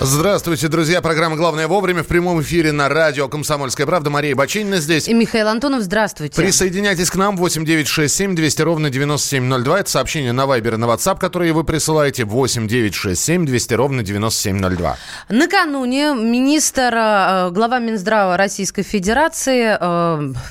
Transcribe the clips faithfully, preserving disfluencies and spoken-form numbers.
Здравствуйте, друзья. Программа «Главное вовремя» в прямом эфире на радио «Комсомольская правда». Мария Бачинина здесь. И Михаил Антонов. Здравствуйте. Присоединяйтесь к нам. восемь девятьсот шестьдесят семь двести ровно девяносто семь ноль два. Это сообщение на Вайбер и на WhatsApp, которые вы присылаете. восемь девятьсот шестьдесят семь двести ровно девяносто семь ноль два. Накануне министр, глава Минздрава Российской Федерации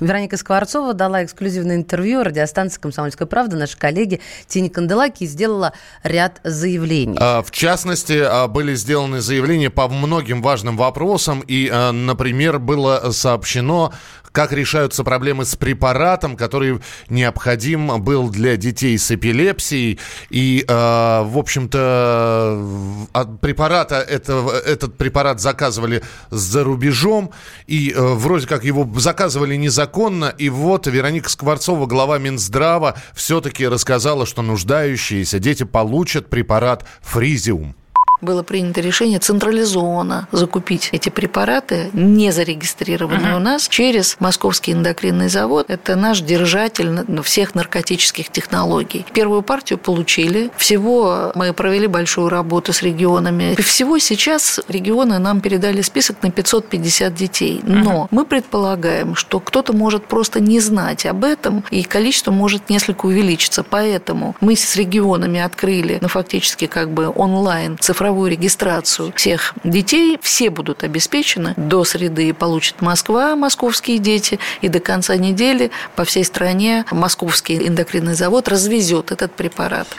Вероника Скворцова дала эксклюзивное интервью радиостанции «Комсомольская правда». Наши коллеги Тине Канделаки сделала ряд заявлений. В частности, были сделаны заявления Заявление по многим важным вопросам. И, например, было сообщено, как решаются проблемы с препаратом, который необходим был для детей с эпилепсией. И, в общем-то, от препарата это, этот препарат заказывали за рубежом. И вроде как его заказывали незаконно. И вот Вероника Скворцова, глава Минздрава, все-таки рассказала, что нуждающиеся дети получат препарат «Фризиум». Было принято решение централизованно закупить эти препараты, не зарегистрированные uh-huh. у нас, через Московский эндокринный завод. Это наш держатель всех наркотических технологий. Первую партию получили. Всего мы провели большую работу с регионами. Всего сейчас регионы нам передали список на пятьсот пятьдесят детей. Но uh-huh. мы предполагаем, что кто-то может просто не знать об этом, и количество может несколько увеличиться. Поэтому мы с регионами открыли, ну, фактически как бы онлайн цифровую регистрацию всех детей. Все будут обеспечены. До среды получит Москва, московские дети, и до конца недели по всей стране Московский эндокринный завод развезет этот препарат.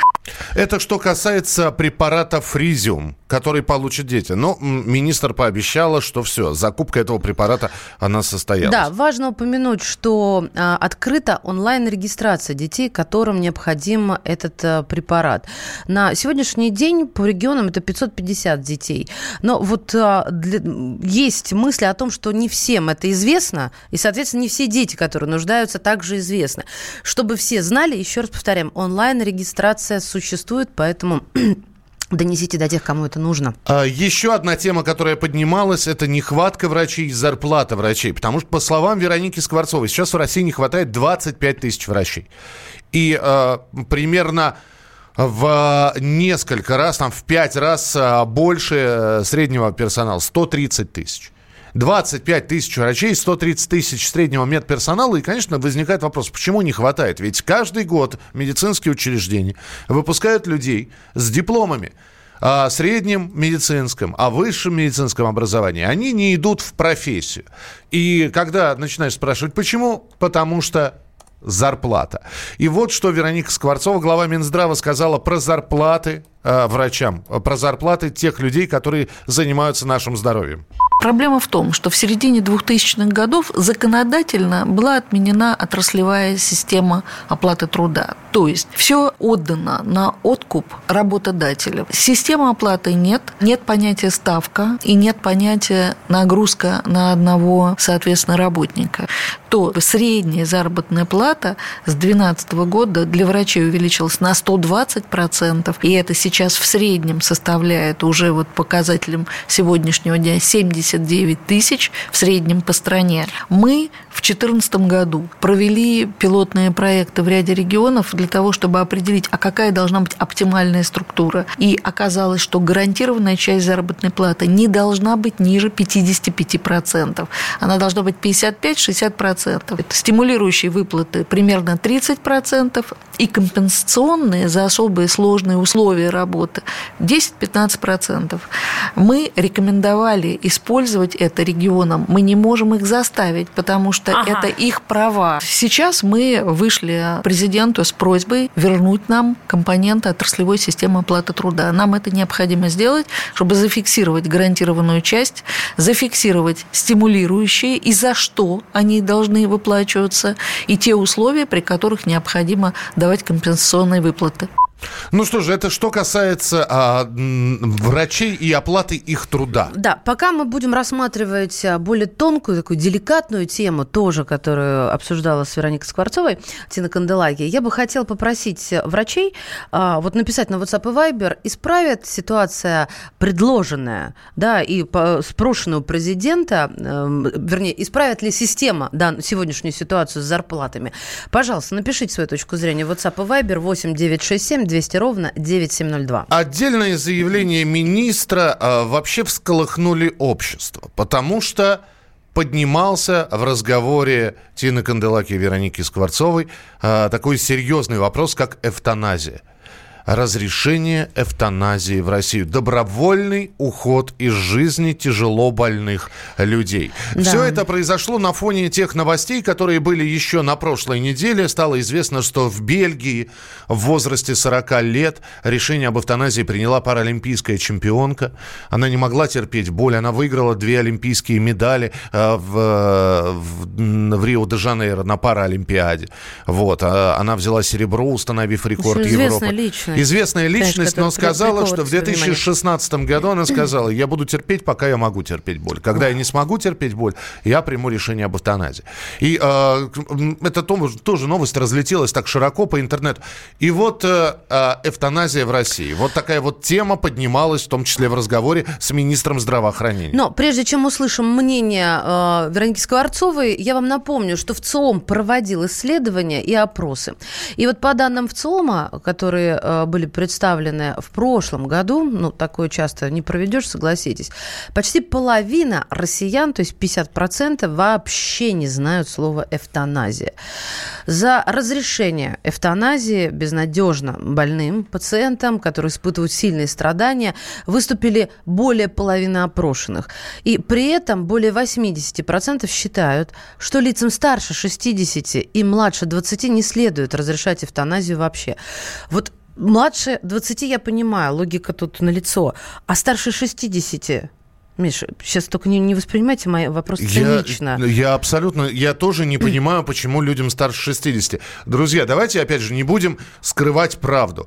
Это что касается препарата «Фризиум», который получат дети. Но министр пообещала, что все, закупка этого препарата, она состоялась. Да, важно упомянуть, что а, открыта онлайн-регистрация детей, которым необходим этот а, препарат. На сегодняшний день по регионам это пятьсот пятьдесят детей. Но вот а, для, есть мысли о том, что не всем это известно, и, соответственно, не все дети, которые нуждаются, также известны. Чтобы все знали, еще раз повторяем, онлайн-регистрация существует. Существует, поэтому донесите до тех, кому это нужно. А еще одна тема, которая поднималась, это нехватка врачей и зарплата врачей. Потому что, по словам Вероники Скворцовой, сейчас в России не хватает двадцать пять тысяч врачей. И а, примерно в несколько раз, там в пять раз больше среднего персонала, сто тридцать тысяч. двадцать пять тысяч врачей, сто тридцать тысяч среднего медперсонала. И, конечно, возникает вопрос, почему не хватает? Ведь каждый год медицинские учреждения выпускают людей с дипломами о среднем медицинском, о высшем медицинском образовании. Они не идут в профессию. И когда начинаешь спрашивать, почему? Потому что зарплата. И вот что Вероника Скворцова, глава Минздрава, сказала про зарплаты э, врачам, про зарплаты тех людей, которые занимаются нашим здоровьем. Проблема в том, что в середине двухтысячных годов законодательно была отменена отраслевая система оплаты труда. То есть все отдано на откуп работодателю. Системы оплаты нет, нет понятия ставка и нет понятия нагрузка на одного, соответственно, работника. То средняя заработная плата с две тысячи двенадцатого года для врачей увеличилась на сто двадцать процентов, и это сейчас в среднем составляет уже вот показателям сегодняшнего дня семьдесят девять тысяч в среднем по стране. Мы в две тысячи четырнадцатом году провели пилотные проекты в ряде регионов для того, чтобы определить, а какая должна быть оптимальная структура. И оказалось, что гарантированная часть заработной платы не должна быть ниже пятидесяти пяти процентов. Она должна быть пятьдесят пять шестьдесят процентов. Это стимулирующие выплаты примерно тридцать процентов и компенсационные за особые сложные условия работы десять-пятнадцать процентов. Мы рекомендовали использовать это регионам. Мы не можем их заставить, потому что ага. это их права. Сейчас мы вышли к президенту с просьбой вернуть нам компоненты отраслевой системы оплаты труда. Нам это необходимо сделать, чтобы зафиксировать гарантированную часть, зафиксировать стимулирующие и за что они должны должны выплачиваться, и те условия, при которых необходимо давать компенсационные выплаты. Ну что же, это что касается а, врачей и оплаты их труда. Да, пока мы будем рассматривать более тонкую, такую деликатную тему, тоже, которую обсуждала с Вероникой Скворцовой, Тина Канделаки, я бы хотела попросить врачей а, вот написать на WhatsApp и Viber, исправят ситуация предложенная, да, и спрошенную президента, э, вернее, исправит ли система да, сегодняшнюю ситуацию с зарплатами. Пожалуйста, напишите свою точку зрения в WhatsApp и Viber восемь девятьсот шестьдесят семь двести ровно девять семь ноль два. Отдельные заявления министра э, вообще всколыхнули общество, потому что поднимался в разговоре Тины Канделаки и Вероники Скворцовой э, такой серьезный вопрос, как эвтаназия. Разрешение эвтаназии в Россию. Добровольный уход из жизни тяжело больных людей. Да. Все это произошло на фоне тех новостей, которые были еще на прошлой неделе. Стало известно, что в Бельгии в возрасте сорока лет решение об эвтаназии приняла паралимпийская чемпионка. Она не могла терпеть боль. Она выиграла две олимпийские медали в, в, в Рио-де-Жанейро на паралимпиаде. Вот. Она взяла серебро, установив рекорд Европы. Известная личность. Известная личность, но сказала, что в две тысячи шестнадцатом году она сказала, я буду терпеть, пока я могу терпеть боль. Когда я не смогу терпеть боль, я приму решение об эвтаназии. И э, это тоже новость разлетелась так широко по интернету. И вот э, эвтаназия в России. Вот такая вот тема поднималась, в том числе в разговоре с министром здравоохранения. Но прежде чем услышим мнение э, Вероники Скворцовой, я вам напомню, что ВЦИОМ проводил исследования и опросы. И вот по данным ВЦИОМа, которые э, были представлены в прошлом году, ну, такое часто не проведешь, согласитесь, почти половина россиян, то есть пятьдесят процентов, вообще не знают слова эвтаназия. За разрешение эвтаназии безнадежно больным пациентам, которые испытывают сильные страдания, выступили более половины опрошенных. И при этом более восемьдесят процентов считают, что лицам старше шестидесяти и младше двадцати не следует разрешать эвтаназию вообще. Вот младше двадцати я понимаю, логика тут налицо. А старше шестидесяти... Миша, сейчас только не, не воспринимайте мои вопросы цинично. Я, я абсолютно, я тоже не понимаю, почему людям старше шестидесяти. Друзья, давайте, опять же, не будем скрывать правду.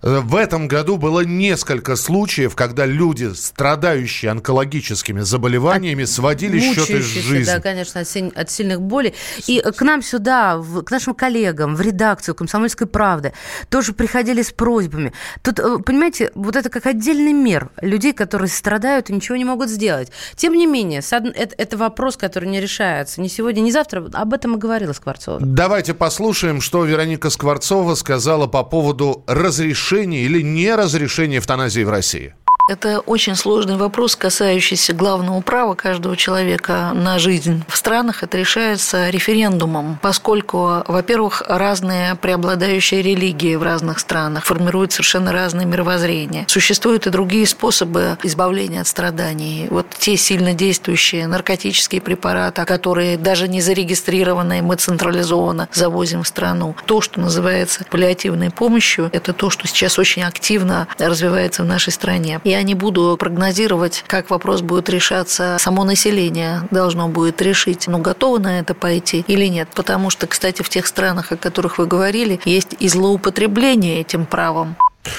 В этом году было несколько случаев, когда люди, страдающие онкологическими заболеваниями, от... сводили счеты с жизнью. Да, конечно, от, си... от сильных болей. И к нам сюда, в... к нашим коллегам, в редакцию «Комсомольской правды» тоже приходили с просьбами. Тут, понимаете, вот это как отдельный мир людей, которые страдают и ничего не могут сделать. Тем не менее, это вопрос, который не решается ни сегодня, ни завтра. Об этом и говорила Скворцова. Давайте послушаем, что Вероника Скворцова сказала по поводу разрешения или неразрешение эвтаназии в России? Это очень сложный вопрос, касающийся главного права каждого человека на жизнь. В странах это решается референдумом, поскольку, во-первых, разные преобладающие религии в разных странах формируют совершенно разные мировоззрения. Существуют и другие способы избавления от страданий. Вот те сильно действующие наркотические препараты, которые даже не зарегистрированы, мы централизованно завозим в страну. То, что называется паллиативной помощью, это то, что сейчас очень активно развивается в нашей стране. Я не буду прогнозировать, как вопрос будет решаться. Само население должно будет решить, ну, готово на это пойти или нет. Потому что, кстати, в тех странах, о которых вы говорили, есть и злоупотребление этим правом.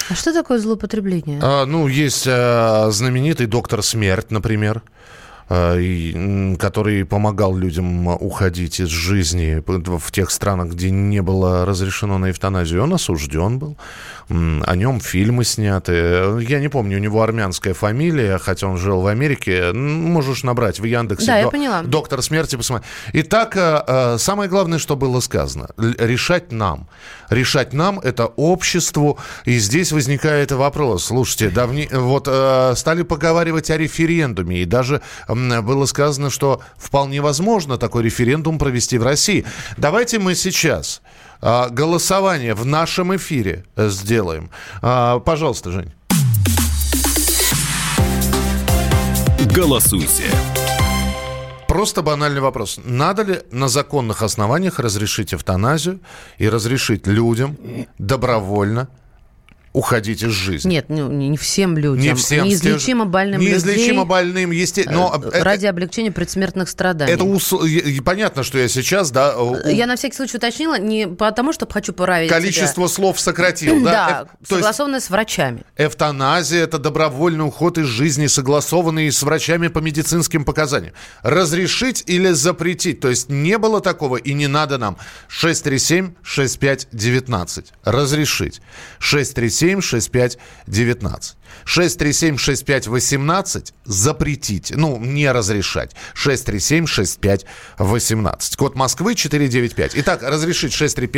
А что такое злоупотребление? А, ну, есть а, знаменитый доктор Смерть, например, который помогал людям уходить из жизни в тех странах, где не было разрешено на эвтаназию. Он осужден был, о нем фильмы сняты. Я не помню, у него армянская фамилия, хотя он жил в Америке. Можешь набрать в Яндексе. Да, я поняла. Доктор Смерти, посмотри. Итак, самое главное, что было сказано. Решать нам. Решать нам это обществу. И здесь возникает вопрос. Слушайте, давни... вот стали поговаривать о референдуме, и даже было сказано, что вполне возможно такой референдум провести в России. Давайте мы сейчас а, голосование в нашем эфире сделаем. А, пожалуйста, Жень. Голосуйте. Просто банальный вопрос. Надо ли на законных основаниях разрешить эвтаназию и разрешить людям добровольно уходить из жизни. Нет, не, не всем людям. Не всем. Неизлечимо больным людям. Неизлечимо людей, больным, естественно. Ради это, облегчения предсмертных страданий. Это ус... Понятно, что я сейчас... да. Я на всякий случай уточнила, не потому, что хочу поправить количество тебя. слов сократил. Да, да, согласованное с врачами. Эвтаназия – это добровольный уход из жизни, согласованный с врачами по медицинским показаниям. Разрешить или запретить? То есть не было такого и не надо нам. шесть три семь шесть пять девятнадцать. Разрешить. шесть три семь шесть пять девятнадцать. шесть три семь шесть пять восемнадцать запретить. Ну, не разрешать. шесть три семь шесть пять восемнадцать. Код Москвы четыре девять пять. Итак, разрешить шесть три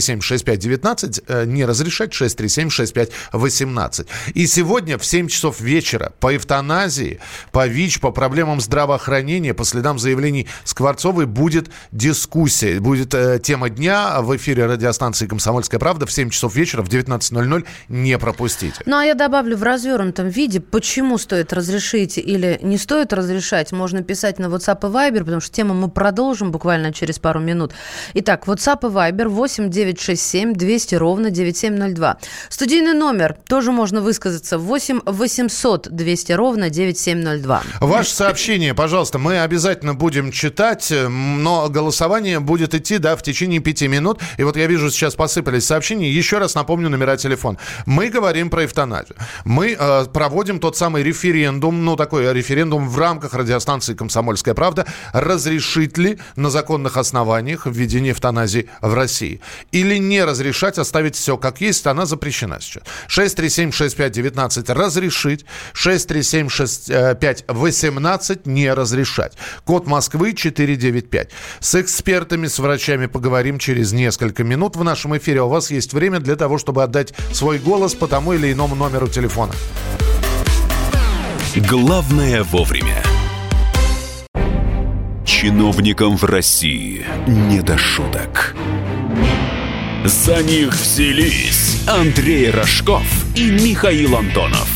семь шесть пять девятнадцать, не разрешать шесть три семь шесть пять восемнадцать. И сегодня в семь часов вечера по эвтаназии, по ВИЧ, по проблемам здравоохранения, по следам заявлений Скворцовой будет дискуссия. Будет э, тема дня в эфире радиостанции «Комсомольская правда» в семь часов вечера, в девятнадцать ноль ноль. Не пропустите. Ну, а я добавлю в развернутом виде, почему стоит разрешить или не стоит разрешать, можно писать на WhatsApp и Viber, потому что тему мы продолжим буквально через пару минут. Итак, WhatsApp и Viber восемь девятьсот шестьдесят семь двести ровно девяносто семь ноль два. Студийный номер, тоже можно высказаться, восемь восемьсот двести ровно девяносто семь ноль два. Ваше сообщение, пожалуйста, мы обязательно будем читать, но голосование будет идти, да, в течение пяти минут. И вот я вижу, сейчас посыпались сообщения. Еще раз напомню номера телефона. Мы говорим про эвтаназию. Мы э, проводим тот самый референдум, ну, такой референдум в рамках радиостанции «Комсомольская правда», разрешить ли на законных основаниях введение эвтаназии в России. Или не разрешать, оставить все как есть, она запрещена сейчас. шесть три семь шесть пять девятнадцать разрешить, шесть три семь шесть пять восемнадцать не разрешать. Код Москвы четыре девять пять. С экспертами, с врачами поговорим через несколько минут в нашем эфире. У вас есть время для того, чтобы отдать свой голос по тому или иному номеру телефона. Главное вовремя. Чиновникам в России не до шуток. За них взялись Андрей Рожков и Михаил Антонов.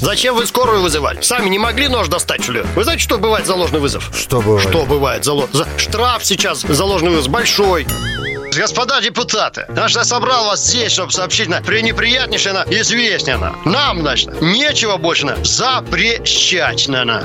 Зачем вы скорую вызывали? Сами не могли нож достать, что ли? Вы знаете, что бывает за ложный вызов? Что бывает? Что бывает за ложный вызов? Штраф сейчас за ложный вызов большой. Господа депутаты, значит, я собрал вас здесь, чтобы сообщить на пренеприятнейшее, на известнее, на. Нам, значит, нечего больше, на, запрещать, на, на.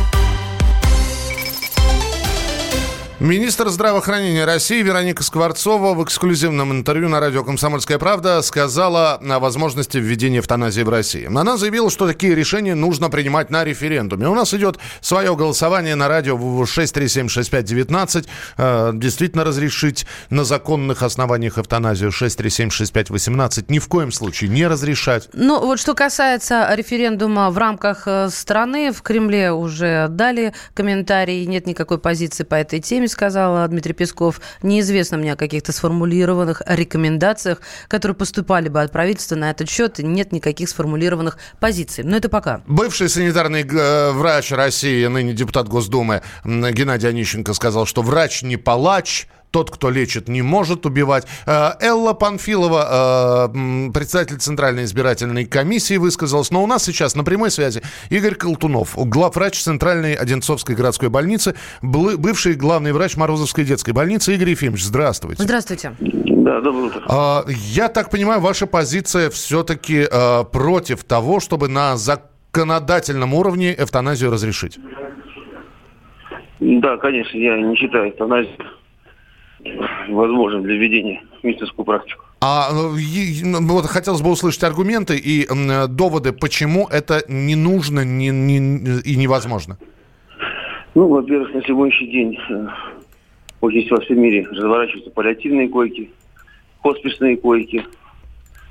Министр здравоохранения России Вероника Скворцова в эксклюзивном интервью на радио «Комсомольская правда» сказала о возможности введения эвтаназии в России. Она заявила, что такие решения нужно принимать на референдуме. У нас идет свое голосование на радио шесть три семь шесть пять девятнадцать. Действительно разрешить на законных основаниях эвтаназию. шесть три семь шесть пять восемнадцать ни в коем случае не разрешать. Ну вот что касается референдума в рамках страны, в Кремле уже дали комментарии, нет никакой позиции по этой теме, сказала Дмитрий Песков. Неизвестно мне о каких-то сформулированных рекомендациях, которые поступали бы от правительства на этот счет. Нет никаких сформулированных позиций. Но это пока. Бывший санитарный врач России, ныне депутат Госдумы Геннадий Онищенко сказал, что врач не палач. Тот, кто лечит, не может убивать. Элла Памфилова, председатель Центральной избирательной комиссии, высказалась. Но у нас сейчас на прямой связи Игорь Колтунов, главврач Центральной Одинцовской городской больницы, бывший главный врач Морозовской детской больницы. Игорь Ефимович, здравствуйте. Здравствуйте. Да, доброе утро. Я так понимаю, ваша позиция все-таки против того, чтобы на законодательном уровне эвтаназию разрешить? Да, конечно, я не считаю эвтаназию возможным для введения в медицинскую практику. А вот хотелось бы услышать аргументы и м, доводы, почему это не нужно не, не, и невозможно. Ну, во-первых, на сегодняшний день э, очень во всем мире разворачиваются паллиативные койки, хосписные койки,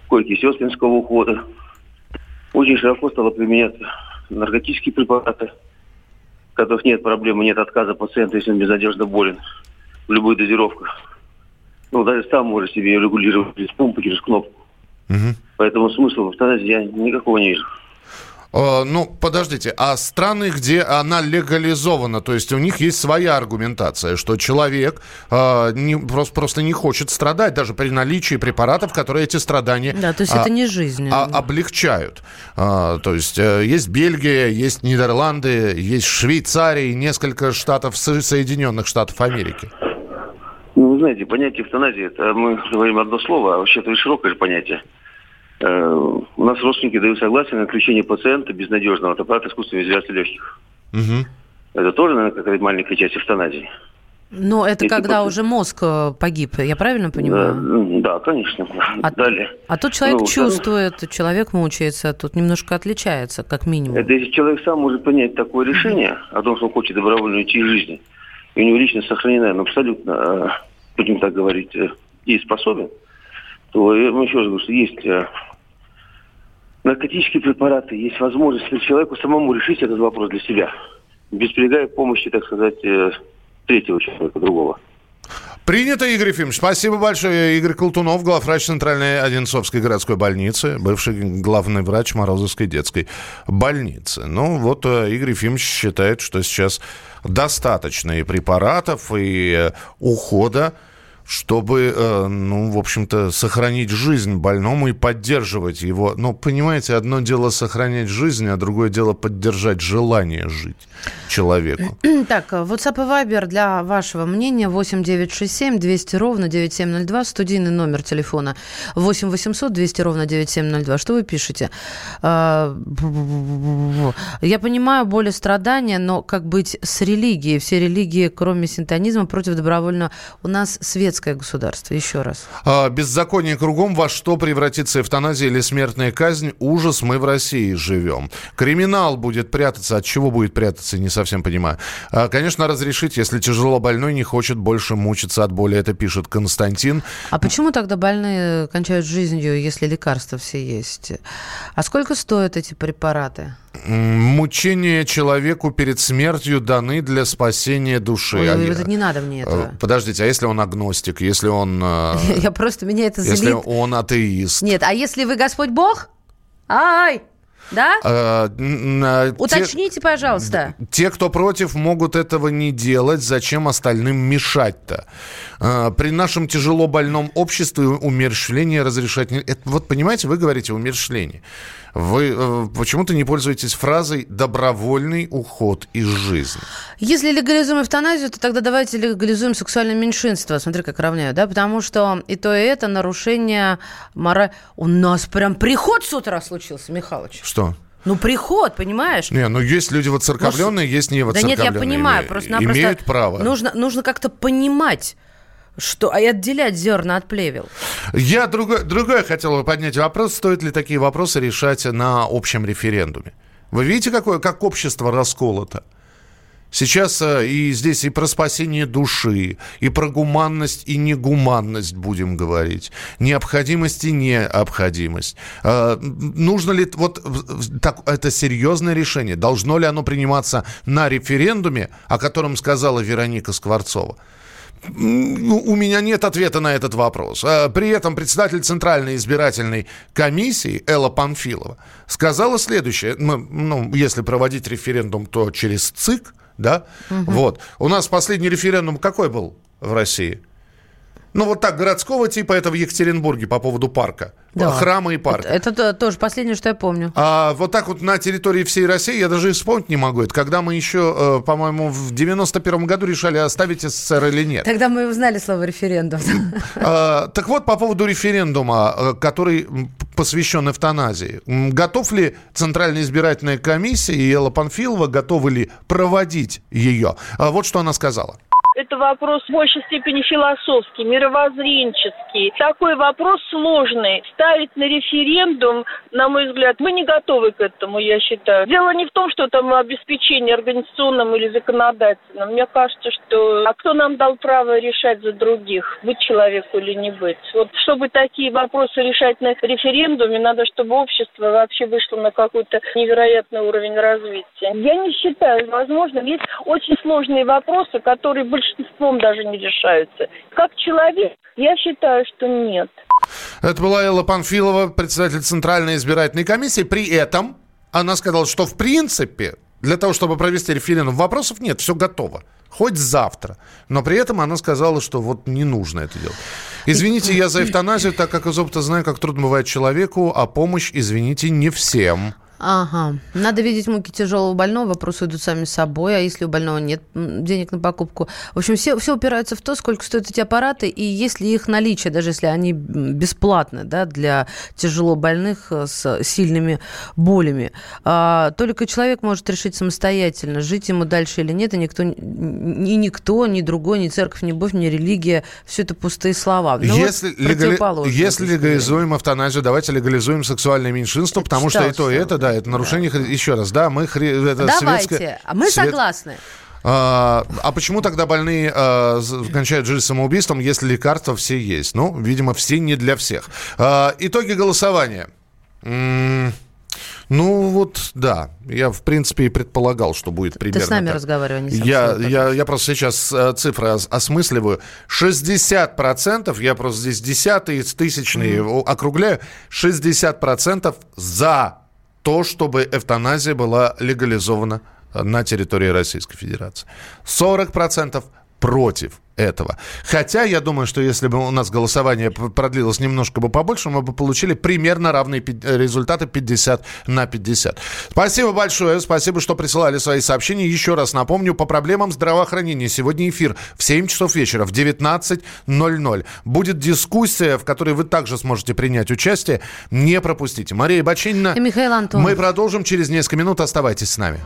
койки сестринского ухода. Очень широко стало применяться наркотические препараты, которых нет проблемы, нет отказа пациента, если он безнадежно болен. В любых дозировках. Ну, даже сам может себе регулировать через помпу, через кнопку. Угу. Поэтому смысла в эвтаназии я никакого не вижу. Э, ну, подождите, а страны, где она легализована, то есть у них есть своя аргументация, что человек э, не, просто, просто не хочет страдать, даже при наличии препаратов, которые эти страдания да, то есть а, это не жизнь, а, облегчают. А, то есть э, есть Бельгия, есть Нидерланды, есть Швейцария и несколько штатов Со- Соединенных Штатов Америки. Ну, знаете, понятие эвтаназии, это мы говорим одно слово, а вообще-то и широкое понятие. Э, у нас родственники дают согласие на отключение пациента безнадежного от аппарата искусственной вентиляции легких. Угу. Это тоже, наверное, какая-то маленькая часть эвтаназии. Но это Если когда пациент... уже мозг погиб, я правильно понимаю? Да, да, конечно. А, Далее. а тут человек ну, чувствует, там... человек мучается, тут немножко отличается, как минимум. Это если человек сам может принять такое решение о том, что он хочет добровольно уйти из жизни, и у него личность сохранена, но абсолютно... будем так говорить, и способен, то, я еще раз говорю, что есть наркотические препараты, есть возможность человеку самому решить этот вопрос для себя, без прибегая к помощи, так сказать, третьего человека, другого. Принято, Игорь Ефимович. Спасибо большое. Игорь Колтунов, главврач Центральной Одинцовской городской больницы, бывший главный врач Морозовской детской больницы. Ну, вот Игорь Ефимович считает, что сейчас достаточно и препаратов, и ухода, чтобы, ну, в общем-то, сохранить жизнь больному и поддерживать его. Ну, понимаете, одно дело сохранять жизнь, а другое дело поддержать желание жить человеку. Так, WhatsApp и Viber для вашего мнения восемь девятьсот шестьдесят семь двести ровно девяносто семь ноль два, студийный номер телефона восемь восемьсот двести ровно девяносто семь ноль два. Что вы пишете? Я понимаю боль и страдания, но как быть с религией? Все религии, кроме синтонизма, против добровольного. У нас светская государство. Еще раз. Беззаконие кругом. Во что превратится эвтаназия или смертная казнь? Ужас, мы в России живем. Криминал будет прятаться. От чего будет прятаться, не совсем понимаю. Конечно, разрешить, если тяжело больной не хочет больше мучиться от боли. Это пишет Константин. А почему тогда больные кончают жизнью, если лекарства все есть? А сколько стоят эти препараты? Мучения человеку перед смертью даны для спасения души. Ой, а это я... не надо мне этого. Подождите, а если он агностик, если он... Я просто, меня это злит. Если он атеист. Нет, а если вы Господь Бог? Ай! Да? Уточните, пожалуйста. Те, кто против, могут этого не делать. Зачем остальным мешать-то? При нашем тяжело больном обществе умерщвление разрешать нельзя. Вот понимаете, вы говорите умерщвление. Вы э, почему-то не пользуетесь фразой «добровольный уход из жизни». Если легализуем эвтаназию, то тогда давайте легализуем сексуальное меньшинство. Смотри, как равняю, да? Потому что и то, и это нарушение морали. У нас прям приход с утра случился, Михалыч. Что? Ну, приход, понимаешь? Не, ну, есть люди воцерковленные, ну, есть не воцерковленные. Да нет, я понимаю. Просто-напросто имеют право. Нужно, нужно как-то понимать... Что, а и отделять зерна от плевел? Я другое, другое хотел бы поднять вопрос, стоит ли такие вопросы решать на общем референдуме. Вы видите, какое, как общество расколото? Сейчас и здесь и про спасение души, и про гуманность, и негуманность будем говорить. Необходимость и необходимость. Нужно ли... Вот так, это серьезное решение. Должно ли оно приниматься на референдуме, о котором сказала Вероника Скворцова? У меня нет ответа на этот вопрос. При этом председатель Центральной избирательной комиссии Элла Памфилова сказала следующее. Ну, если проводить референдум, то через ЦИК, да? Угу. Вот. У нас последний референдум какой был в России? Ну, вот так, городского типа, это в Екатеринбурге по поводу парка. Да. Храма и парка. Это, это тоже последнее, что я помню. А вот так вот на территории всей России я даже и вспомнить не могу. Это когда мы еще, по-моему, в девяносто первом году решали, оставить СССР или нет. Тогда мы узнали слово «референдум». А, так вот, по поводу референдума, который посвящен эвтаназии. Готов ли Центральная избирательная комиссия и Элла Памфилова, готовы ли проводить ее? А вот что она сказала. это вопрос в большей степени философский, мировоззренческий. Такой вопрос сложный. Ставить на референдум, на мой взгляд, мы не готовы к этому, я считаю. Дело не в том, что там обеспечение организационным или законодательным. Мне кажется, что а кто нам дал право решать за других, быть человеку или не быть? Вот чтобы такие вопросы решать на референдуме, надо, чтобы общество вообще вышло на какой-то невероятный уровень развития. Я не считаю возможным. Есть очень сложные вопросы, которые большинством даже не решаются. Как человек, я считаю, что нет. Это была Элла Памфилова, председатель Центральной избирательной комиссии. При этом она сказала, что в принципе для того, чтобы провести референдум, вопросов нет, все готово. Хоть завтра. Но при этом она сказала, что вот не нужно это делать. Извините, я за эвтаназию, так как из опыта знаю, как трудно бывает человеку, а помощь, извините, не всем. Ага. Надо видеть муки тяжелого больного, вопросы идут сами собой, а если у больного нет денег на покупку. В общем, все, все упираются в то, сколько стоят эти аппараты, и есть ли их наличие, даже если они бесплатны, да, для тяжело больных с сильными болями. А, только человек может решить самостоятельно, жить ему дальше или нет, и никто, ни никто, ни другой, ни церковь, ни бог, ни религия, все это пустые слова. Но если вот легали... если легализуем эвтаназию, давайте легализуем сексуальное меньшинство, это потому что и то, и это, да, это нарушение, да. Еще раз, да, мы... Это давайте, светское... а мы Свет... согласны. А, а почему тогда больные а, кончают жизнь самоубийством, если лекарства все есть? Ну, видимо, все не для всех. А, итоги голосования. М-м- ну, вот, да, я, в принципе, и предполагал, что будет примерно. Ты с нами так разговаривай, не с я, я, я просто сейчас цифры осмысливаю. шестьдесят процентов, я просто здесь десятые, тысячные mm-hmm. округляю, шестьдесят процентов за то, чтобы эвтаназия была легализована на территории Российской Федерации. сорок процентов против этого. Хотя, я думаю, что если бы у нас голосование продлилось немножко бы побольше, мы бы получили примерно равные результаты пятьдесят на пятьдесят. Спасибо большое. Спасибо, что присылали свои сообщения. Еще раз напомню, по проблемам здравоохранения. Сегодня эфир в семь часов вечера, в девятнадцать ноль ноль. Будет дискуссия, в которой вы также сможете принять участие. Не пропустите. Мария Бачинина. И Михаил Антонов. Мы продолжим через несколько минут. Оставайтесь с нами.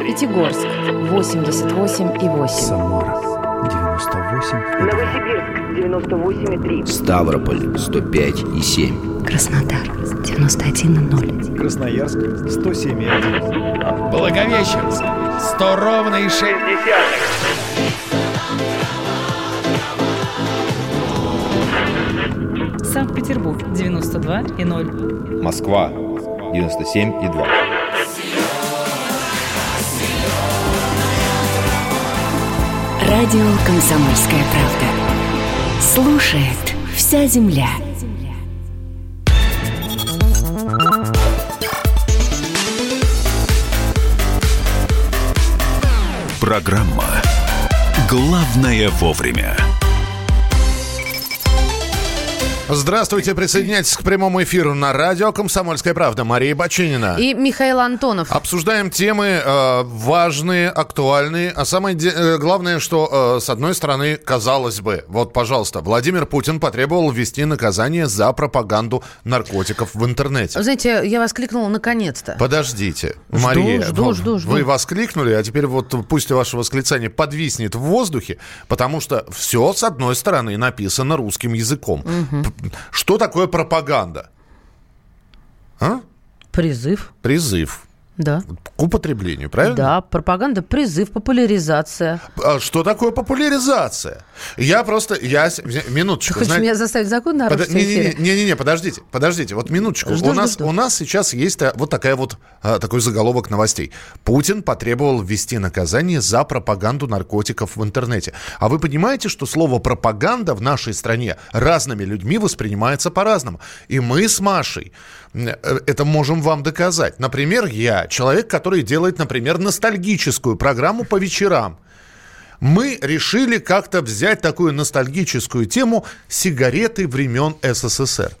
Пятигорск восемьдесят восемь и восемь. Самара девяносто восемь. Новосибирск девяносто восемь и три. Ставрополь сто пять и семь. Краснодар девяносто один и ноль. Красноярск сто семь и один. Благовещенск сто ровно и шесть десятых. Санкт-Петербург девяносто два и ноль. Москва девяносто семь и два. Радио «Комсомольская правда». Слушает вся земля. Программа «Главное вовремя». Здравствуйте, присоединяйтесь к прямому эфиру на радио «Комсомольская правда». Мария Бачинина. И Михаил Антонов. Обсуждаем темы э, важные, актуальные. А самое де- главное, что, э, с одной стороны, казалось бы, вот, пожалуйста, Владимир Путин потребовал ввести наказание за пропаганду наркотиков в интернете. Знаете, я воскликнула наконец-то. Подождите, жду, Мария. Жду, вот, жду, жду. Вы воскликнули, а теперь вот пусть ваше восклицание подвиснет в воздухе, потому что все, с одной стороны, написано русским языком. Угу. Что такое пропаганда? А? Призыв. Призыв. Да. К употреблению, правильно? Да, пропаганда, призыв, популяризация. А что такое популяризация? Я просто, я, минуточку. Ты хочешь знаете, меня заставить закон на под... Не-не-не, подождите, подождите, вот минуточку. Жду, у, жду, нас, жду. у нас сейчас есть вот, такая вот а, такой заголовок новостей. Путин потребовал ввести наказание за пропаганду наркотиков в интернете. А вы понимаете, что слово пропаганда в нашей стране разными людьми воспринимается по-разному? И мы с Машей это можем вам доказать. Например, я, человек, который делает, например, ностальгическую программу по вечерам. Мы решили как-то взять такую ностальгическую тему сигареты времен СССР.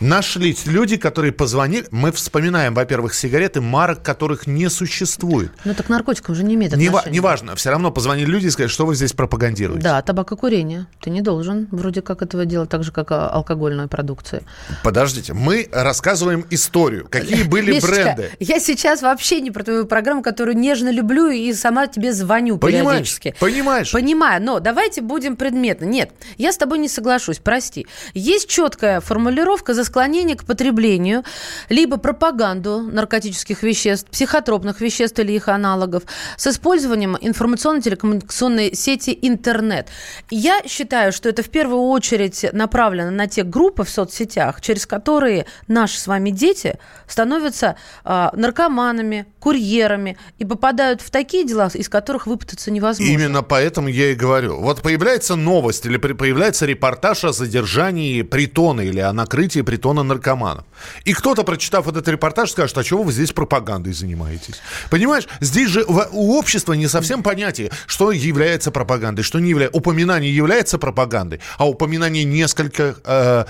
Нашлись люди, которые позвонили. Мы вспоминаем, во-первых, сигареты, марок которых не существует. Ну так наркотикам же не имеет отношения. Неважно. Все равно позвонили люди и сказали, что вы здесь пропагандируете. Да, табакокурение. Ты не должен вроде как этого делать, так же, как алкогольную продукцию. Подождите. Мы рассказываем историю. Какие были Мишечка, бренды. Я сейчас вообще не про твою программу, которую нежно люблю и сама тебе звоню периодически. Понимаешь? Понимаешь. Понимаю, но давайте будем предметно. Нет, я с тобой не соглашусь, прости. Есть четкая формулировка за склонение к потреблению, либо пропаганду наркотических веществ, психотропных веществ или их аналогов с использованием информационно-телекоммуникационной сети интернет. Я считаю, что это в первую очередь направлено на те группы в соцсетях, через которые наши с вами дети становятся э, наркоманами, курьерами и попадают в такие дела, из которых выпутаться невозможно. Именно поэтому я и говорю. Вот появляется новость или появляется репортаж о задержании притона или о накрытии притона тона наркоманов. И кто-то, прочитав этот репортаж, скажет, а чего вы здесь пропагандой занимаетесь? Понимаешь, здесь же у общества не совсем понятие, что является пропагандой, что не является. Упоминание является пропагандой, а упоминание несколько э,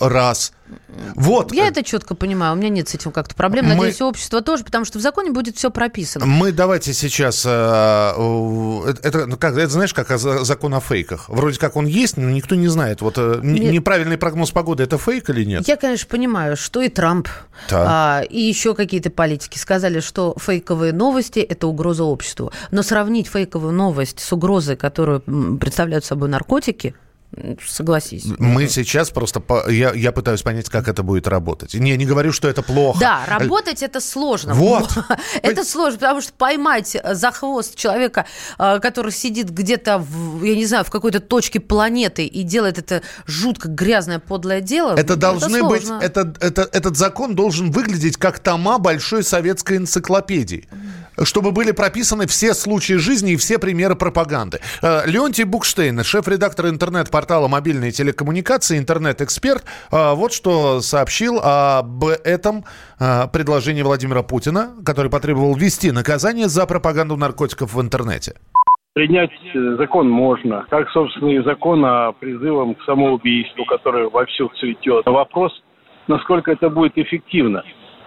раз. Вот. Я это четко понимаю, у меня нет с этим как-то проблем. Надеюсь, мы... общество тоже, потому что в законе будет все прописано. Мы давайте сейчас... Э, это, ну, как, это, знаешь, как закон о фейках. Вроде как он есть, но никто не знает. Вот э, нет. Неправильный прогноз погоды, это фейк или нет? Я, конечно, понимаю, что и Трамп, да. а, и еще какие-то политики сказали, что фейковые новости – это угроза обществу. Но сравнить фейковую новость с угрозой, которую представляют собой наркотики, согласись. Мы сейчас просто... По... Я, я пытаюсь понять, как это будет работать. Не, не говорю, что это плохо. Да, работать это сложно. Вот. Это сложно, потому что поймать за хвост человека, который сидит где-то, в, я не знаю, в какой-то точке планеты и делает это жутко грязное, подлое дело, это должны это быть... Это, это, этот закон должен выглядеть как тома большой советской энциклопедии, чтобы были прописаны все случаи жизни и все примеры пропаганды. Леонтий Букштейн, шеф-редактор интернет-портала «Мобильные телекоммуникации», интернет-эксперт, вот что сообщил об этом предложении Владимира Путина, который потребовал ввести наказание за пропаганду наркотиков в интернете. Принять закон можно, как, собственно, и закон о призывах к самоубийству, который вовсю цветет. Вопрос, насколько это будет эффективно.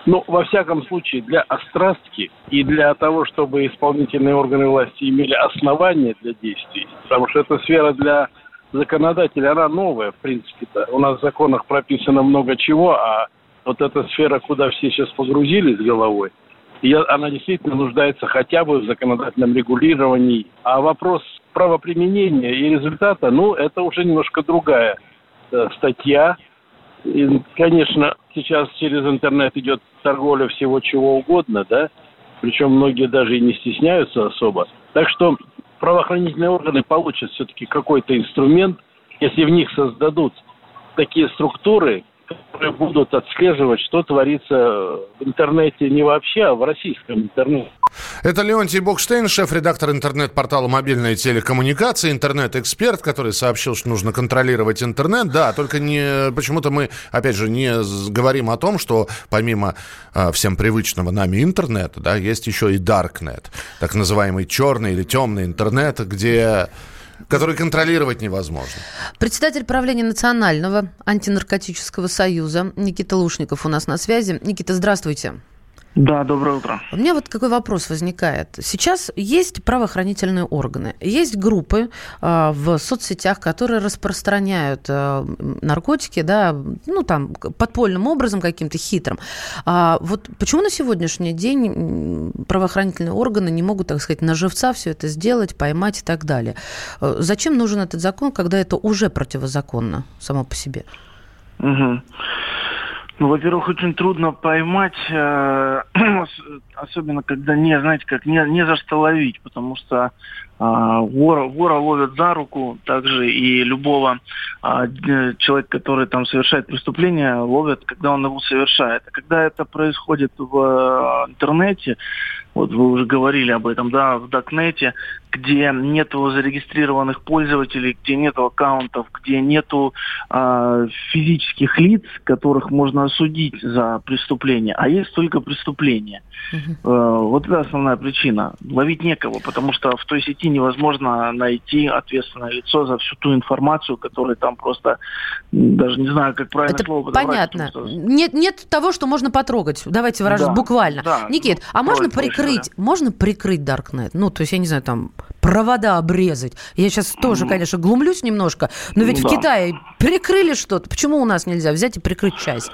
Но, во всяком случае, для острастки и для того, чтобы исполнительные органы власти имели основания для действий, потому что эта сфера для законодателя, она новая, в принципе-то. У нас в законах прописано много чего, а вот эта сфера, куда все сейчас погрузились головой, она действительно нуждается хотя бы в законодательном регулировании. А вопрос правоприменения и результата, ну, это уже немножко другая статья. И, конечно, сейчас через интернет идет торговля всего чего угодно, да, причем многие даже и не стесняются особо. Так что правоохранительные органы получат все-таки какой-то инструмент, если в них создадут такие структуры, которые будут отслеживать, что творится в интернете не вообще, а в российском интернете. Это Леонтий Букштейн, шеф-редактор интернет-портала «Мобильные телекоммуникации», интернет-эксперт, который сообщил, что нужно контролировать интернет. Да, только не, почему-то мы, опять же, не говорим о том, что помимо э, всем привычного нами интернета, да, есть еще и даркнет, так называемый черный или темный интернет, где... который контролировать невозможно. Председатель правления Национального антинаркотического союза Никита Лушников у нас на связи. Никита, здравствуйте. Да, доброе утро. У меня вот какой вопрос возникает. Сейчас есть правоохранительные органы, есть группы э, в соцсетях, которые распространяют э, наркотики, да, ну там подпольным образом каким-то хитрым. А вот почему на сегодняшний день правоохранительные органы не могут, так сказать, на живца все это сделать, поймать и так далее? Зачем нужен этот закон, когда это уже противозаконно само по себе? Угу. Ну, во-первых, очень трудно поймать, э, особенно когда не, знаете, как не, не за что ловить, потому что э, вора, вора ловят за руку, также и любого э, человека, который там совершает преступление, ловят, когда он его совершает. А когда это происходит в э, интернете, вот вы уже говорили об этом, да, в Дакнете, где нету зарегистрированных пользователей, где нету аккаунтов, где нету э, физических лиц, которых можно осудить за преступление, а есть только преступление. Угу. Э, вот это основная причина. Ловить некого, потому что в той сети практически невозможно найти ответственное лицо за всю ту информацию, которая там просто, даже не знаю, как правильно это слово подобрать. Понятно. Потому, что... нет, нет того, что можно потрогать, давайте выражаться да. буквально. Да. Никит, ну, а можно прикрыть, можно прикрыть Darknet? Ну, то есть, я не знаю, там, провода обрезать. Я сейчас тоже, ну, конечно, глумлюсь немножко, но ведь да. в Китае прикрыли что-то. Почему у нас нельзя взять и прикрыть часть?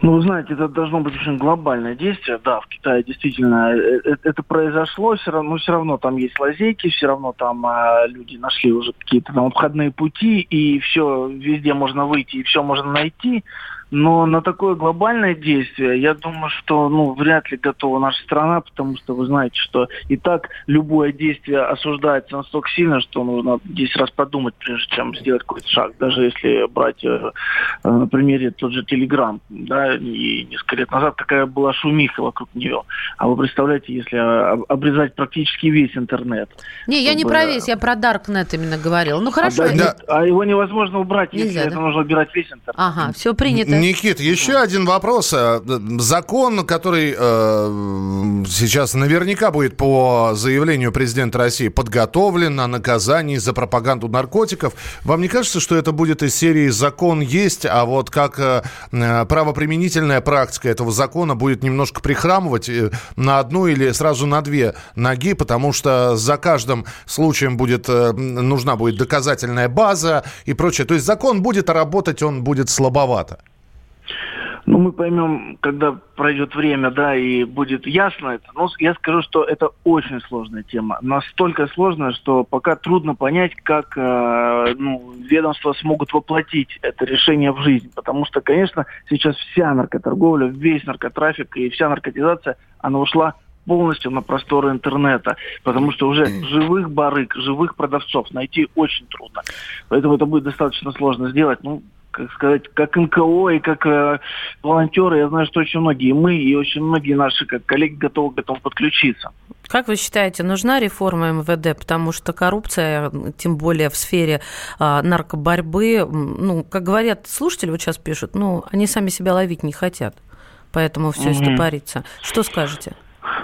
Ну, вы знаете, это должно быть очень глобальное действие. Да, в Китае действительно это произошло, все равно, но все равно там есть лазейки, все равно там а, люди нашли уже какие-то там обходные пути, и все, везде можно выйти, и все можно найти. Но на такое глобальное действие, я думаю, что ну, вряд ли готова наша страна, потому что вы знаете, что и так любое действие осуждается настолько сильно, что нужно десять раз подумать, прежде чем сделать какой-то шаг. Даже если брать э, на примере тот же Telegram, да, и несколько лет назад такая была шумиха вокруг нее. А вы представляете, если обрезать практически весь интернет? Не, чтобы... я не про весь, я про Darknet именно говорил. Ну хорошо. А, да, а его невозможно убрать, нельзя, если да? это нужно убирать весь интернет. Ага, все принято. Никит, еще один вопрос. Закон, который э, сейчас наверняка будет по заявлению президента России подготовлен о наказании за пропаганду наркотиков. Вам не кажется, что это будет из серии «закон есть», а вот как э, правоприменительная практика этого закона будет немножко прихрамывать на одну или сразу на две ноги, потому что за каждым случаем будет, э, нужна будет доказательная база и прочее. То есть закон будет, а работать он будет слабовато. Ну, мы поймем, когда пройдет время, да, и будет ясно это. Но я скажу, что это очень сложная тема. Настолько сложная, что пока трудно понять, как э, ну, ведомства смогут воплотить это решение в жизнь. Потому что, конечно, сейчас вся наркоторговля, весь наркотрафик и вся наркотизация, она ушла полностью на просторы интернета, потому что уже живых барыг, живых продавцов найти очень трудно. Поэтому это будет достаточно сложно сделать. Ну, как сказать, как эн ка о и как э, волонтеры, я знаю, что очень многие мы и очень многие наши как коллеги готовы к этому подключиться. Как вы считаете, нужна реформа эм вэ дэ? Потому что коррупция, тем более в сфере э, наркоборьбы, ну, как говорят слушатели, вот сейчас пишут, ну, они сами себя ловить не хотят, поэтому все угу. стопорится. Что скажете?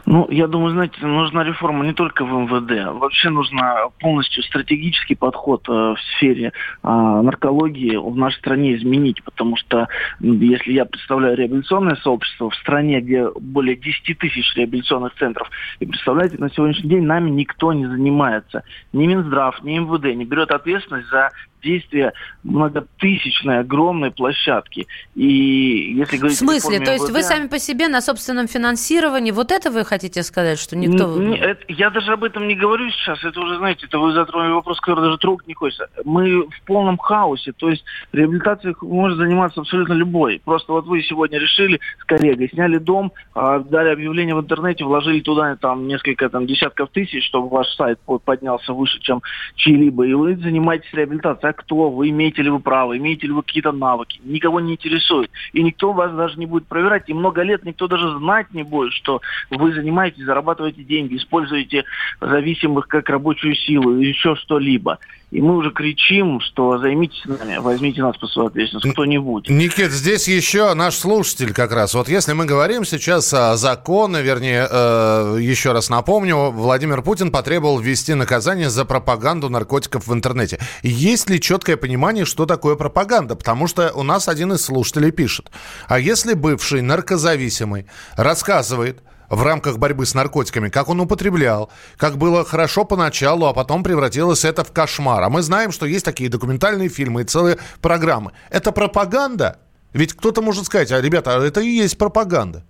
Ну, я думаю, знаете, нужна реформа не только в эм вэ дэ. Вообще нужна полностью стратегический подход э, в сфере э, наркологии в нашей стране изменить. Потому что, если я представляю реабилитационное сообщество в стране, где более десять тысяч реабилитационных центров, и представляете, на сегодняшний день нами никто не занимается. Ни Минздрав, ни эм вэ дэ не берет ответственность за действия многотысячной, огромной площадки. И если говорить... В смысле? То есть эм вэ дэ... вы сами по себе на собственном финансировании, вот это вы хотите сказать, что никто... Не, не, это, я даже об этом не говорю сейчас, это уже, знаете, это вы затронули вопрос, который даже трогать не хочется. Мы в полном хаосе, то есть реабилитацией может заниматься абсолютно любой. Просто вот вы сегодня решили с коллегой, сняли дом, дали объявление в интернете, вложили туда там несколько там, десятков тысяч, чтобы ваш сайт поднялся выше, чем чьи-либо, и вы занимаетесь реабилитацией. Кто вы, имеете ли вы право, имеете ли вы какие-то навыки, никого не интересует. И никто вас даже не будет проверять, и много лет никто даже знать не будет, что вы занимаетесь, зарабатываете деньги, используете зависимых как рабочую силу или еще что-либо. И мы уже кричим, что займитесь нами, возьмите нас по своей ответственности, кто-нибудь. Никит, здесь еще наш слушатель как раз. Вот если мы говорим сейчас о законе, вернее, э, еще раз напомню, Владимир Путин потребовал ввести наказание за пропаганду наркотиков в интернете. Есть ли четкое понимание, что такое пропаганда? Потому что у нас один из слушателей пишет. А если бывший наркозависимый рассказывает в рамках борьбы с наркотиками, как он употреблял, как было хорошо поначалу, а потом превратилось это в кошмар. А мы знаем, что есть такие документальные фильмы и целые программы. Это пропаганда? Ведь кто-то может сказать, а, ребята, это и есть пропаганда.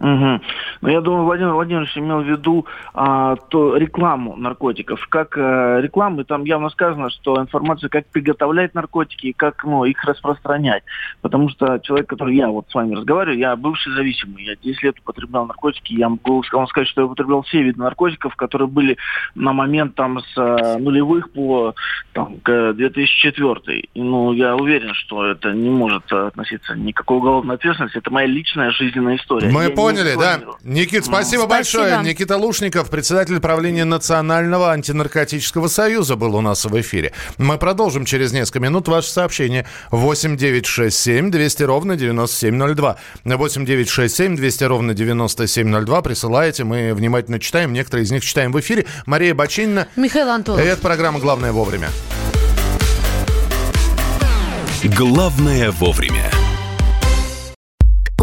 Угу. Ну, я думаю, Владимир Владимирович имел в виду а, то, рекламу наркотиков. Как а, рекламы, там явно сказано, что информация, как приготовлять наркотики и как ну, их распространять. Потому что человек, который я вот с вами разговариваю, я бывший зависимый, я десять лет употреблял наркотики, я могу вам сказать, что я употреблял все виды наркотиков, которые были на момент там с а, нулевых по там, к две тысячи четвёртому. И, ну, я уверен, что это не может относиться никакой уголовной ответственности, это моя личная жизненная история. Мы поняли, да. Никит, спасибо, спасибо большое. Никита Лушников, председатель правления Национального антинаркотического союза, был у нас в эфире. Мы продолжим через несколько минут. Ваше сообщение восемь девятьсот шестьдесят семь двести ровно девяносто семь ноль два. восемь девятьсот шестьдесят семь двести ровно девяносто семь ноль два. Присылаете, мы внимательно читаем. Некоторые из них читаем в эфире. Мария Бачинина. Михаил Антонов. Это программа «Главное вовремя». Главное вовремя.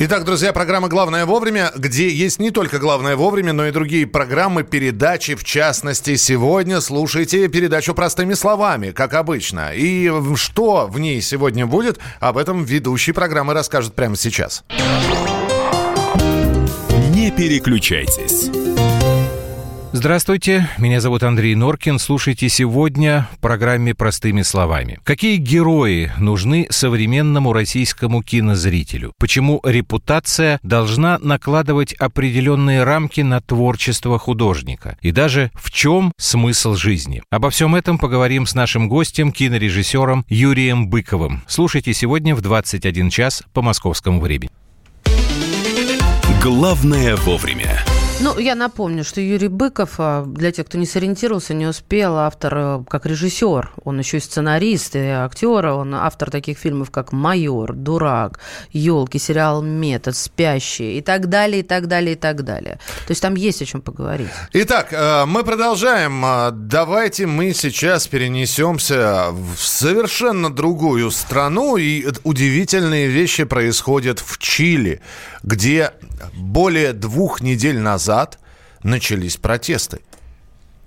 Итак, друзья, программа «Главное вовремя», где есть не только «Главное вовремя», но и другие программы, передачи. В частности, сегодня слушайте передачу «Простыми словами», как обычно. И что в ней сегодня будет, об этом ведущий программы расскажет прямо сейчас. Не переключайтесь. Здравствуйте, меня зовут Андрей Норкин. Слушайте сегодня в программе «Простыми словами». Какие герои нужны современному российскому кинозрителю? Почему репутация должна накладывать определенные рамки на творчество художника? И даже в чем смысл жизни? Обо всем этом поговорим с нашим гостем, кинорежиссером Юрием Быковым. Слушайте сегодня в двадцать один час по московскому времени. Главное вовремя. Ну, я напомню, что Юрий Быков, для тех, кто не сориентировался, не успел, автор как режиссер, он еще и сценарист, и актер, он автор таких фильмов, как «Майор», «Дурак», «Елки», сериал «Метод», «Спящие» и так далее, и так далее, и так далее. То есть там есть о чем поговорить. Итак, мы продолжаем. Давайте мы сейчас перенесемся в совершенно другую страну, и удивительные вещи происходят в Чили, где более двух недель назад назад начались протесты.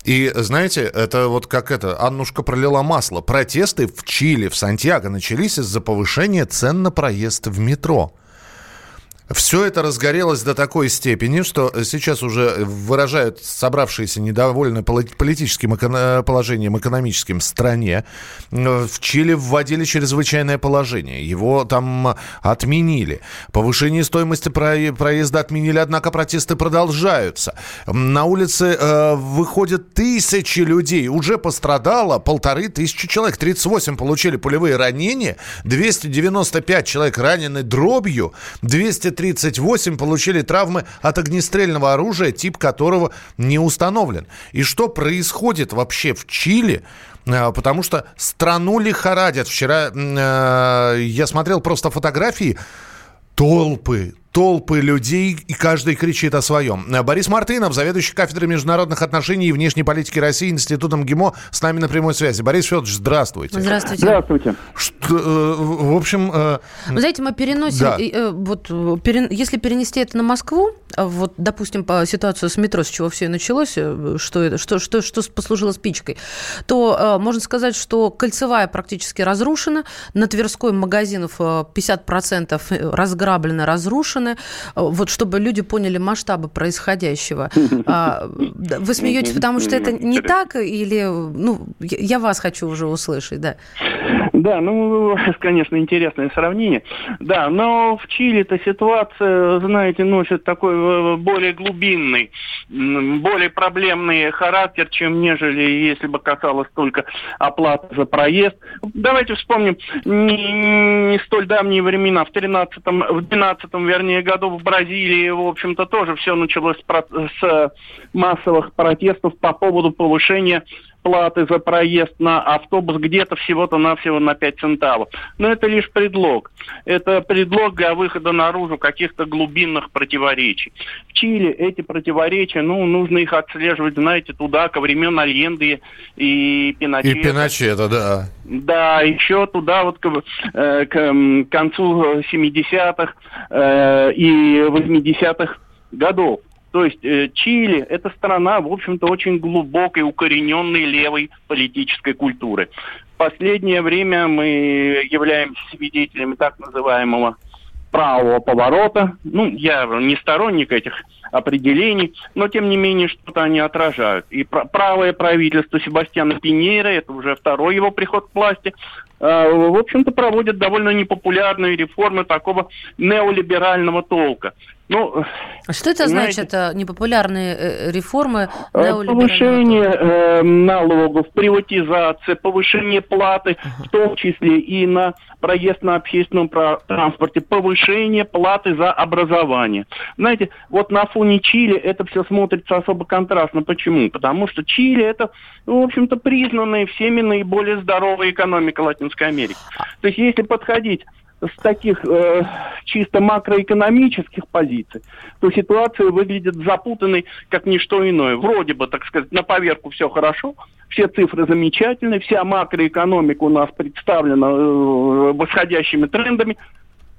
И, знаете, это вот как это, Аннушка пролила масло. Протесты в Чили, в Сантьяго начались из-за повышения цен на проезд в метро. Все это разгорелось до такой степени, что сейчас уже выражают собравшиеся недовольны политическим эко- положением экономическим в стране. В Чили вводили чрезвычайное положение. Его там отменили. Повышение стоимости про- проезда отменили, однако протесты продолжаются. На улице э, выходят тысячи людей. Уже пострадало полторы тысячи человек. тридцать восемь получили пулевые ранения. двести девяносто пять человек ранены дробью. двести тридцать восемь получили травмы от огнестрельного оружия, тип которого не установлен. И что происходит вообще в Чили? Потому что страну лихорадят. Вчера э, я смотрел просто фотографии. Толпы, толпы людей, и каждый кричит о своем. Борис Мартынов, заведующий кафедрой международных отношений и внешней политики России Институтом ГИМО, с нами на прямой связи. Борис Федорович, здравствуйте. Здравствуйте. Здравствуйте. Что, в общем... Э... Вы знаете, мы переносим... Да. Э, вот, перен... Если перенести это на Москву, вот, допустим, по ситуацию с метро, с чего все и началось, что, это, что, что, что послужило спичкой, то э, можно сказать, что Кольцевая практически разрушена, на Тверской магазинов пятьдесят процентов разграблено, разрушено. Вот чтобы люди поняли масштабы происходящего. Вы смеетесь, потому что это не так, или ну я вас хочу уже услышать, да? Да, ну, конечно, интересное сравнение. Да, но в Чили-то ситуация, знаете, носит такой более глубинный, более проблемный характер, чем нежели если бы касалось только оплаты за проезд. Давайте вспомним не, не столь давние времена. В тринадцатом, в двенадцатом, вернее, году в Бразилии, в общем-то, тоже все началось с массовых протестов по поводу повышения платы за проезд на автобус где-то всего-то навсего на пять центавов. Но это лишь предлог. Это предлог для выхода наружу каких-то глубинных противоречий. В Чили эти противоречия, ну, нужно их отслеживать, знаете, туда, ко времен Альенде и Пиночета. И Пиночета, да. Да, еще туда вот к, э, к концу семидесятых э, и восьмидесятых годов. То есть э, Чили – это страна, в общем-то, очень глубокой, укорененной левой политической культуры. В последнее время мы являемся свидетелями так называемого правого поворота. Ну, я не сторонник этих определений, но тем не менее что-то они отражают. И правое правительство Себастьяна Пиньера, это уже второй его приход к власти, в общем-то проводит довольно непопулярные реформы такого неолиберального толка. Ну, а что это, знаете, значит, непопулярные реформы неолиберального толка? Повышение налогов, приватизация, повышение платы, uh-huh. в том числе и на проезд на общественном транспорте, повышение платы за образование. Знаете, вот на фоне Чили это все смотрится особо контрастно. Почему? Потому что Чили это, ну, в общем-то, признанная всеми наиболее здоровая экономика Латинской Америки. То есть если подходить с таких э, чисто макроэкономических позиций, то ситуация выглядит запутанной, как ничто иное. Вроде бы, так сказать, на поверку все хорошо, все цифры замечательные, вся макроэкономика у нас представлена э, восходящими трендами,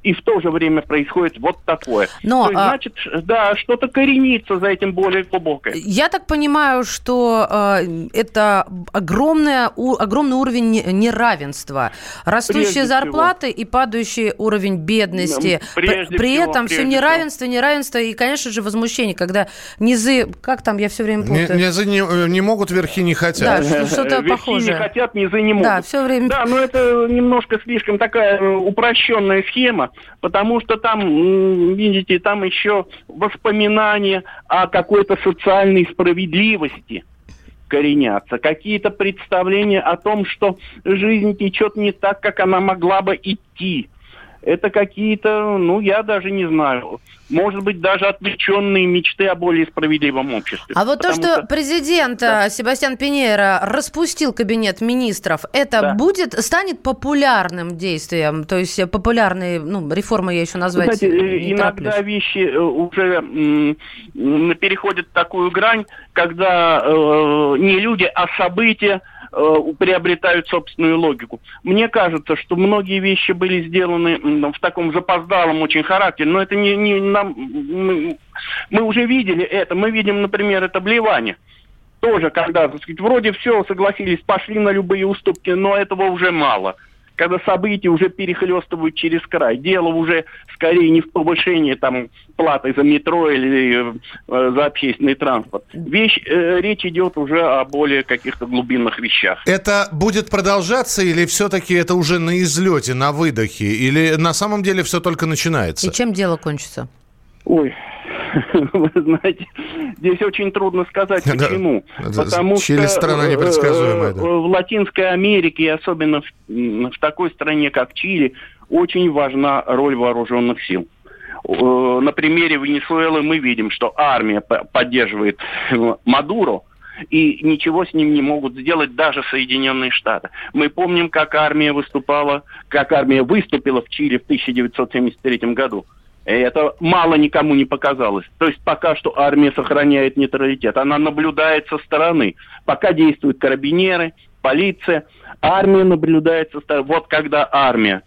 и в то же время происходит вот такое. Но, то есть, значит, а... да, что-то коренится за этим более глубокое. Я так понимаю, что э, это огромное, у, огромный уровень неравенства, растущие прежде зарплаты всего. И падающий уровень бедности. Прежде при всего, этом все неравенство, всего. неравенство и, конечно же, возмущение, когда низы, как там я все время путаю? Не, низы не, не могут, верхи не хотят. Да, что-то верхи похожее. Не хотят, низы не могут. Да, все время. Да, но это немножко слишком такая упрощенная схема. Потому что там, видите, там еще воспоминания о какой-то социальной справедливости коренятся, какие-то представления о том, что жизнь течет не так, как она могла бы идти. Это какие-то, ну, я даже не знаю, может быть, даже отвлеченные мечты о более справедливом обществе. А вот то, что, что... президент да. Себастьян Пиньера распустил кабинет министров, это да. будет, станет популярным действием? То есть популярные, ну, реформы я еще назвать Кстати, не иногда тороплюсь. Вещи уже м- м- переходят в такую грань, когда э- не люди, а события приобретают собственную логику. Мне кажется, что многие вещи были сделаны в таком запоздалом очень характере, но это не, не нам... Мы уже видели это. Мы видим, например, это блевание. Тоже, когда, так сказать, вроде все, согласились, пошли на любые уступки, но этого уже мало. Когда события уже перехлестывают через край. Дело уже скорее не в повышении там, платы за метро или э, за общественный транспорт. Вещь, э, речь идет уже о более каких-то глубинных вещах. Это будет продолжаться или все-таки это уже на излете, на выдохе? Или на самом деле все только начинается? И чем дело кончится? Ой, вы знаете, здесь очень трудно сказать, почему. Да, потому Чили что страна непредсказуемая, да. В Латинской Америке, и особенно в, в такой стране, как Чили, очень важна роль вооруженных сил. На примере Венесуэлы мы видим, что армия поддерживает Мадуро, и ничего с ним не могут сделать даже Соединенные Штаты. Мы помним, как армия выступала, как армия выступила в Чили в тысяча девятьсот семьдесят третьем году. Это мало никому не показалось. То есть пока что армия сохраняет нейтралитет. Она наблюдает со стороны. Пока действуют карабинеры, полиция. Армия наблюдает со стороны. Вот когда армия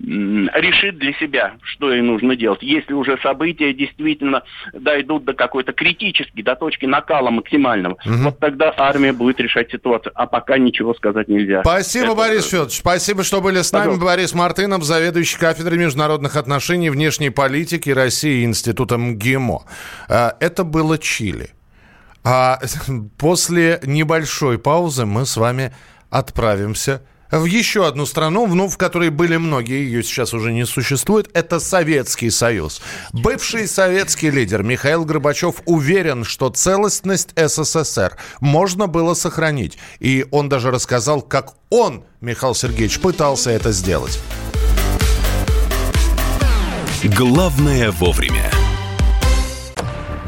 м- решит для себя, что ей нужно делать. Если уже события действительно дойдут до какой-то критической, до точки накала максимального, угу. вот тогда армия будет решать ситуацию. А пока ничего сказать нельзя. Спасибо, Это... Борис Федорович. Спасибо, что были с Пожалуйста. Нами. Борис Мартынов, заведующий кафедрой международных отношений, внешней политики России Института МГИМО. Это было Чили. А после небольшой паузы мы с вами отправимся в еще одну страну, ну, в которой были многие, ее сейчас уже не существует, это Советский Союз. Бывший советский лидер Михаил Горбачев уверен, что целостность СССР можно было сохранить. И он даже рассказал, как он, Михаил Сергеевич, пытался это сделать. Главное вовремя.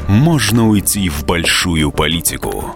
Можно уйти в большую политику,